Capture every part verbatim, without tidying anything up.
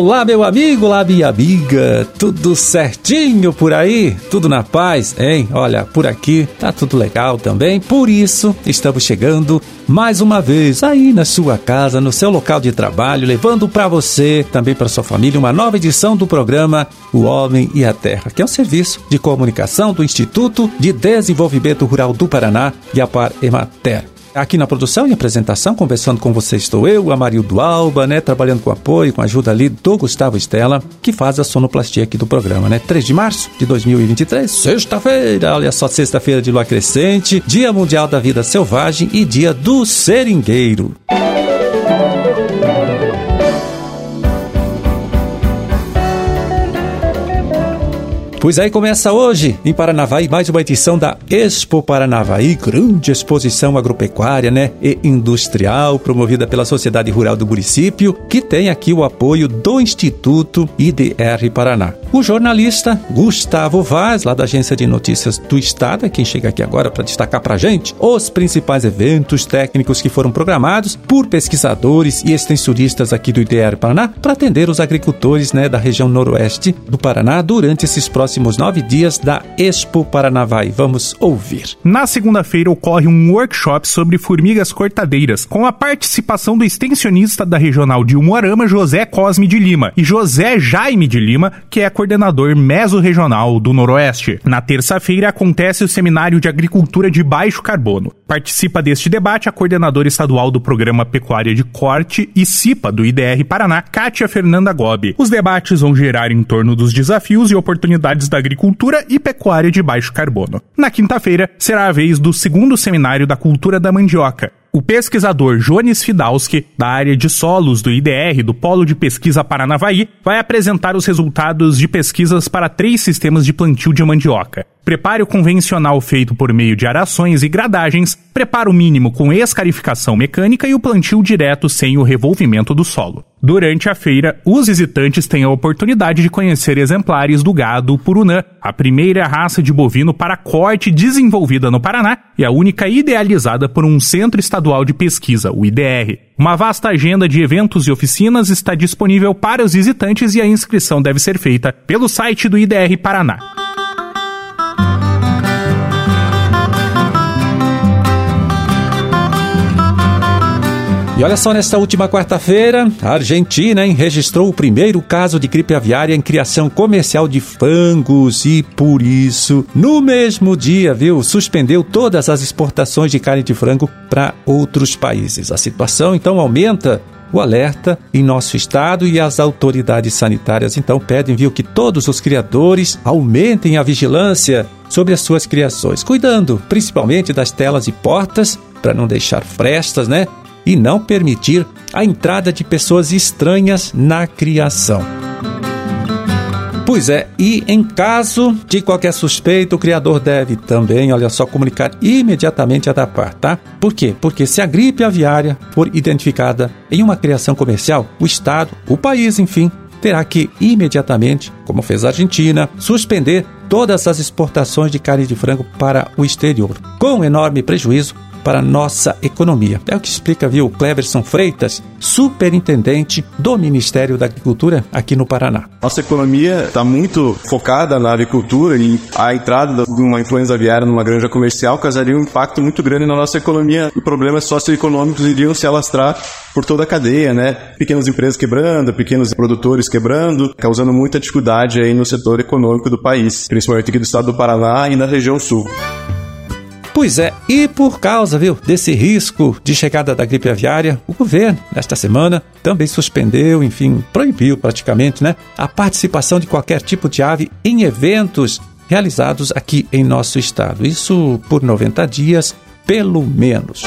Olá, meu amigo, olá, minha amiga, tudo certinho por aí? Tudo na paz, hein? Olha, por aqui tá tudo legal também, por isso estamos chegando mais uma vez aí na sua casa, no seu local de trabalho, levando para você, também para sua família, uma nova edição do programa O Homem e a Terra, que é um serviço de comunicação do Instituto de Desenvolvimento Rural do Paraná, I A P A R-EMATER. Aqui na produção e apresentação, conversando com você, estou eu, Amarildo Alba, né? Trabalhando com apoio, com ajuda ali do Gustavo Estela, que faz a sonoplastia aqui do programa, né? três de março de dois mil e vinte e três, sexta-feira, olha só, sexta-feira de lua crescente, Dia Mundial da Vida Selvagem e Dia do Seringueiro. Pois aí começa hoje, em Paranavaí, mais uma edição da Expo Paranavaí, grande exposição agropecuária, né, e industrial, promovida pela Sociedade Rural do Município, que tem aqui o apoio do Instituto I D R Paraná. O jornalista Gustavo Vaz, lá da Agência de Notícias do Estado, é quem chega aqui agora para destacar para a gente os principais eventos técnicos que foram programados por pesquisadores e extensoristas aqui do I D R Paraná para atender os agricultores, né, da região noroeste do Paraná durante esses próximos nove dias da Expo Paranavaí. Vamos ouvir. Na segunda-feira ocorre um workshop sobre formigas cortadeiras, com a participação do extensionista da regional de Umuarama, José Cosme de Lima, e José Jaime de Lima, que é coordenador mesorregional do Noroeste. Na terça-feira acontece o seminário de agricultura de baixo carbono. Participa deste debate a coordenadora estadual do Programa Pecuária de Corte e C I P A do I D R Paraná, Cátia Fernanda Gobi. Os debates vão girar em torno dos desafios e oportunidades da agricultura e pecuária de baixo carbono. Na quinta-feira será a vez do segundo seminário da cultura da mandioca. O pesquisador Jones Fidalski, da área de solos do I D R, do Polo de Pesquisa Paranavaí, vai apresentar os resultados de pesquisas para três sistemas de plantio de mandioca. Preparo convencional feito por meio de arações e gradagens, preparo mínimo com escarificação mecânica e o plantio direto sem o revolvimento do solo. Durante a feira, os visitantes têm a oportunidade de conhecer exemplares do gado Purunã, a primeira raça de bovino para corte desenvolvida no Paraná e a única idealizada por um centro estadual de pesquisa, o I D R. Uma vasta agenda de eventos e oficinas está disponível para os visitantes e a inscrição deve ser feita pelo site do I D R Paraná. E olha só, nesta última quarta-feira, a Argentina, hein, registrou o primeiro caso de gripe aviária em criação comercial de fangos e, por isso, no mesmo dia, viu, suspendeu todas as exportações de carne de frango para outros países. A situação, então, aumenta o alerta em nosso estado e as autoridades sanitárias, então, pedem, viu, que todos os criadores aumentem a vigilância sobre as suas criações, cuidando principalmente das telas e portas para não deixar frestas, né? E não permitir a entrada de pessoas estranhas na criação. Pois é, e em caso de qualquer suspeita, o criador deve também, olha só, comunicar imediatamente a D A P, tá? Por quê? Porque se a gripe aviária for identificada em uma criação comercial, o Estado, o país, enfim, terá que imediatamente, como fez a Argentina, suspender todas as exportações de carne de frango para o exterior, com enorme prejuízo para nossa economia. É o que explica, viu, Cleverson Freitas, superintendente do Ministério da Agricultura aqui no Paraná. Nossa economia está muito focada na agricultura e a entrada de uma influenza aviária numa granja comercial causaria um impacto muito grande na nossa economia. E problemas socioeconômicos iriam se alastrar por toda a cadeia, né? Pequenas empresas quebrando, pequenos produtores quebrando, causando muita dificuldade aí no setor econômico do país, principalmente aqui do estado do Paraná e na região sul. Pois é, e por causa, viu, desse risco de chegada da gripe aviária, o governo, nesta semana, também suspendeu, enfim, proibiu praticamente, né, a participação de qualquer tipo de ave em eventos realizados aqui em nosso estado. Isso por noventa dias, pelo menos.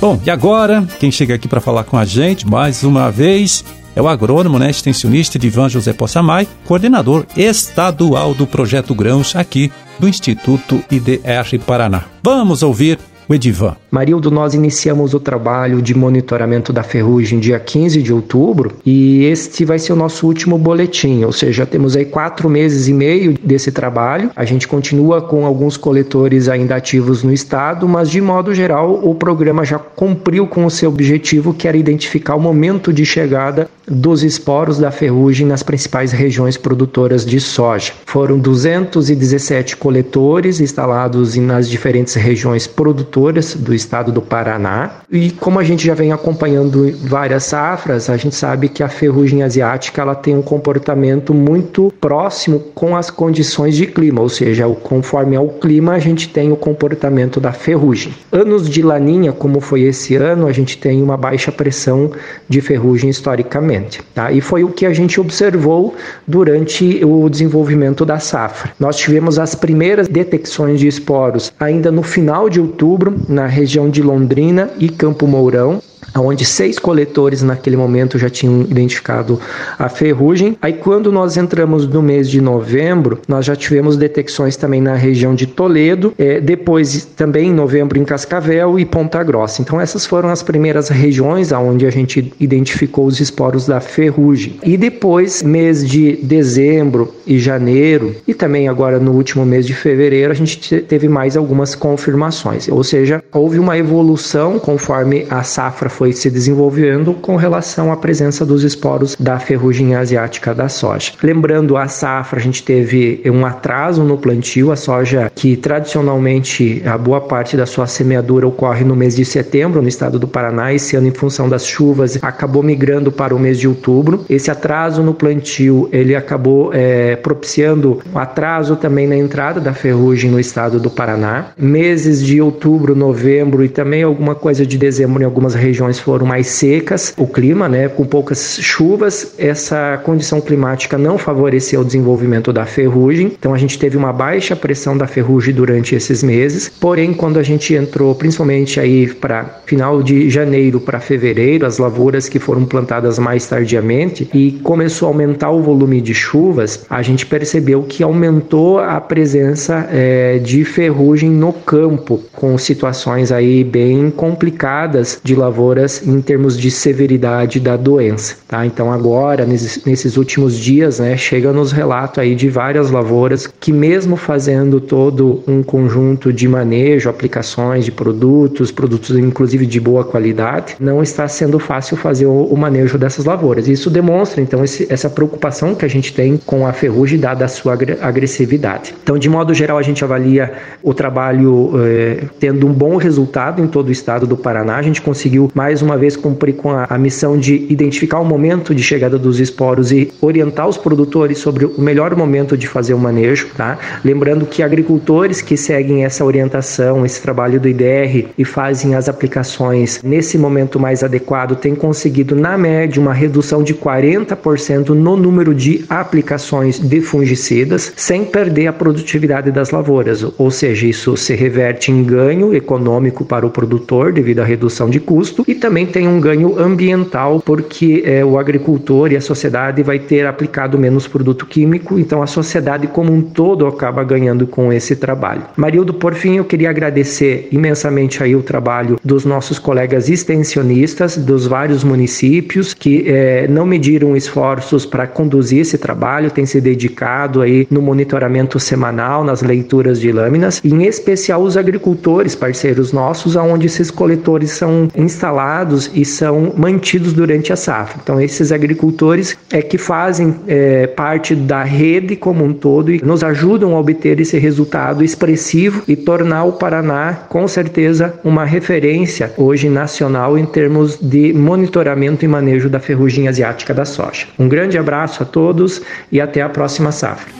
Bom, e agora, quem chega aqui para falar com a gente, mais uma vez, é o agrônomo, né, extensionista de Ivan José Possamai, coordenador estadual do Projeto Grãos aqui do Instituto I D R Paraná. Vamos ouvir o Edivan. Marildo, nós iniciamos o trabalho de monitoramento da ferrugem dia quinze de outubro e este vai ser o nosso último boletim, ou seja, temos aí quatro meses e meio desse trabalho. A gente continua com alguns coletores ainda ativos no estado, mas de modo geral o programa já cumpriu com o seu objetivo, que era identificar o momento de chegada dos esporos da ferrugem nas principais regiões produtoras de soja. Foram duzentos e dezessete coletores instalados nas diferentes regiões produtoras do estado do Paraná. E como a gente já vem acompanhando várias safras, a gente sabe que a ferrugem asiática ela tem um comportamento muito próximo com as condições de clima, ou seja, conforme é o clima, a gente tem o comportamento da ferrugem. Anos de laninha, como foi esse ano, a gente tem uma baixa pressão de ferrugem historicamente, tá? E foi o que a gente observou durante o desenvolvimento da safra. Nós tivemos as primeiras detecções de esporos ainda no final de outubro, na região de Londrina e Campo Mourão, onde seis coletores naquele momento já tinham identificado a ferrugem. Aí quando nós entramos no mês de novembro, nós já tivemos detecções também na região de Toledo, é, depois também em novembro em Cascavel e Ponta Grossa. Então essas foram as primeiras regiões onde a gente identificou os esporos da ferrugem. E depois, mês de dezembro e janeiro, e também agora no último mês de fevereiro, a gente teve mais algumas confirmações. Ou seja, houve uma evolução conforme a safra foi foi se desenvolvendo com relação à presença dos esporos da ferrugem asiática da soja. Lembrando, a safra, a gente teve um atraso no plantio. A soja, que tradicionalmente a boa parte da sua semeadura ocorre no mês de setembro no estado do Paraná, esse ano, em função das chuvas, acabou migrando para o mês de outubro. Esse atraso no plantio, ele acabou é, propiciando um atraso também na entrada da ferrugem no estado do Paraná. Meses de outubro, novembro e também alguma coisa de dezembro em algumas regiões foram mais secas, o clima, né, com poucas chuvas, essa condição climática não favoreceu o desenvolvimento da ferrugem, então a gente teve uma baixa pressão da ferrugem durante esses meses. Porém, quando a gente entrou principalmente aí para final de janeiro para fevereiro, as lavouras que foram plantadas mais tardiamente e começou a aumentar o volume de chuvas, a gente percebeu que aumentou a presença é, de ferrugem no campo, com situações aí bem complicadas de lavouras em termos de severidade da doença, tá? Então agora, nesses, nesses últimos dias, né, chega nos relato aí de várias lavouras que, mesmo fazendo todo um conjunto de manejo, aplicações de produtos, produtos inclusive de boa qualidade, não está sendo fácil fazer o, o manejo dessas lavouras. Isso demonstra, então, esse, essa preocupação que a gente tem com a ferrugem, dada a sua agressividade. Então, de modo geral, a gente avalia o trabalho eh, tendo um bom resultado em todo o estado do Paraná. A gente conseguiu, mais mais uma vez, cumprir com a, a missão de identificar o momento de chegada dos esporos e orientar os produtores sobre o melhor momento de fazer o manejo, tá? Lembrando que agricultores que seguem essa orientação, esse trabalho do I D R e fazem as aplicações nesse momento mais adequado, têm conseguido, na média, uma redução de quarenta por cento no número de aplicações de fungicidas, sem perder a produtividade das lavouras. Ou seja, isso se reverte em ganho econômico para o produtor devido à redução de custo e também tem um ganho ambiental, porque é, o agricultor e a sociedade vai ter aplicado menos produto químico, então a sociedade como um todo acaba ganhando com esse trabalho. Marildo, por fim, eu queria agradecer imensamente aí o trabalho dos nossos colegas extensionistas dos vários municípios que é, não mediram esforços para conduzir esse trabalho, tem se dedicado aí no monitoramento semanal, nas leituras de lâminas, e em especial os agricultores, parceiros nossos, onde esses coletores são instalados e são mantidos durante a safra. Então esses agricultores é que fazem é, parte da rede como um todo e nos ajudam a obter esse resultado expressivo e tornar o Paraná com certeza uma referência hoje nacional em termos de monitoramento e manejo da ferrugem asiática da soja. Um grande abraço a todos e até a próxima safra.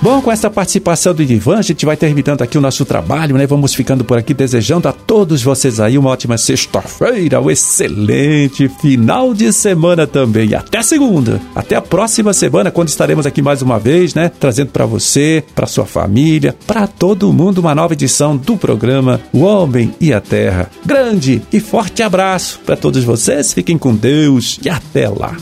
Bom, com essa participação do Edivan, a gente vai terminando aqui o nosso trabalho, né? Vamos ficando por aqui, desejando a todos vocês aí uma ótima sexta-feira, um excelente final de semana também. E até segunda, até a próxima semana, quando estaremos aqui mais uma vez, né? Trazendo para você, para sua família, para todo mundo, uma nova edição do programa O Homem e a Terra. Grande e forte abraço para todos vocês, fiquem com Deus e até lá.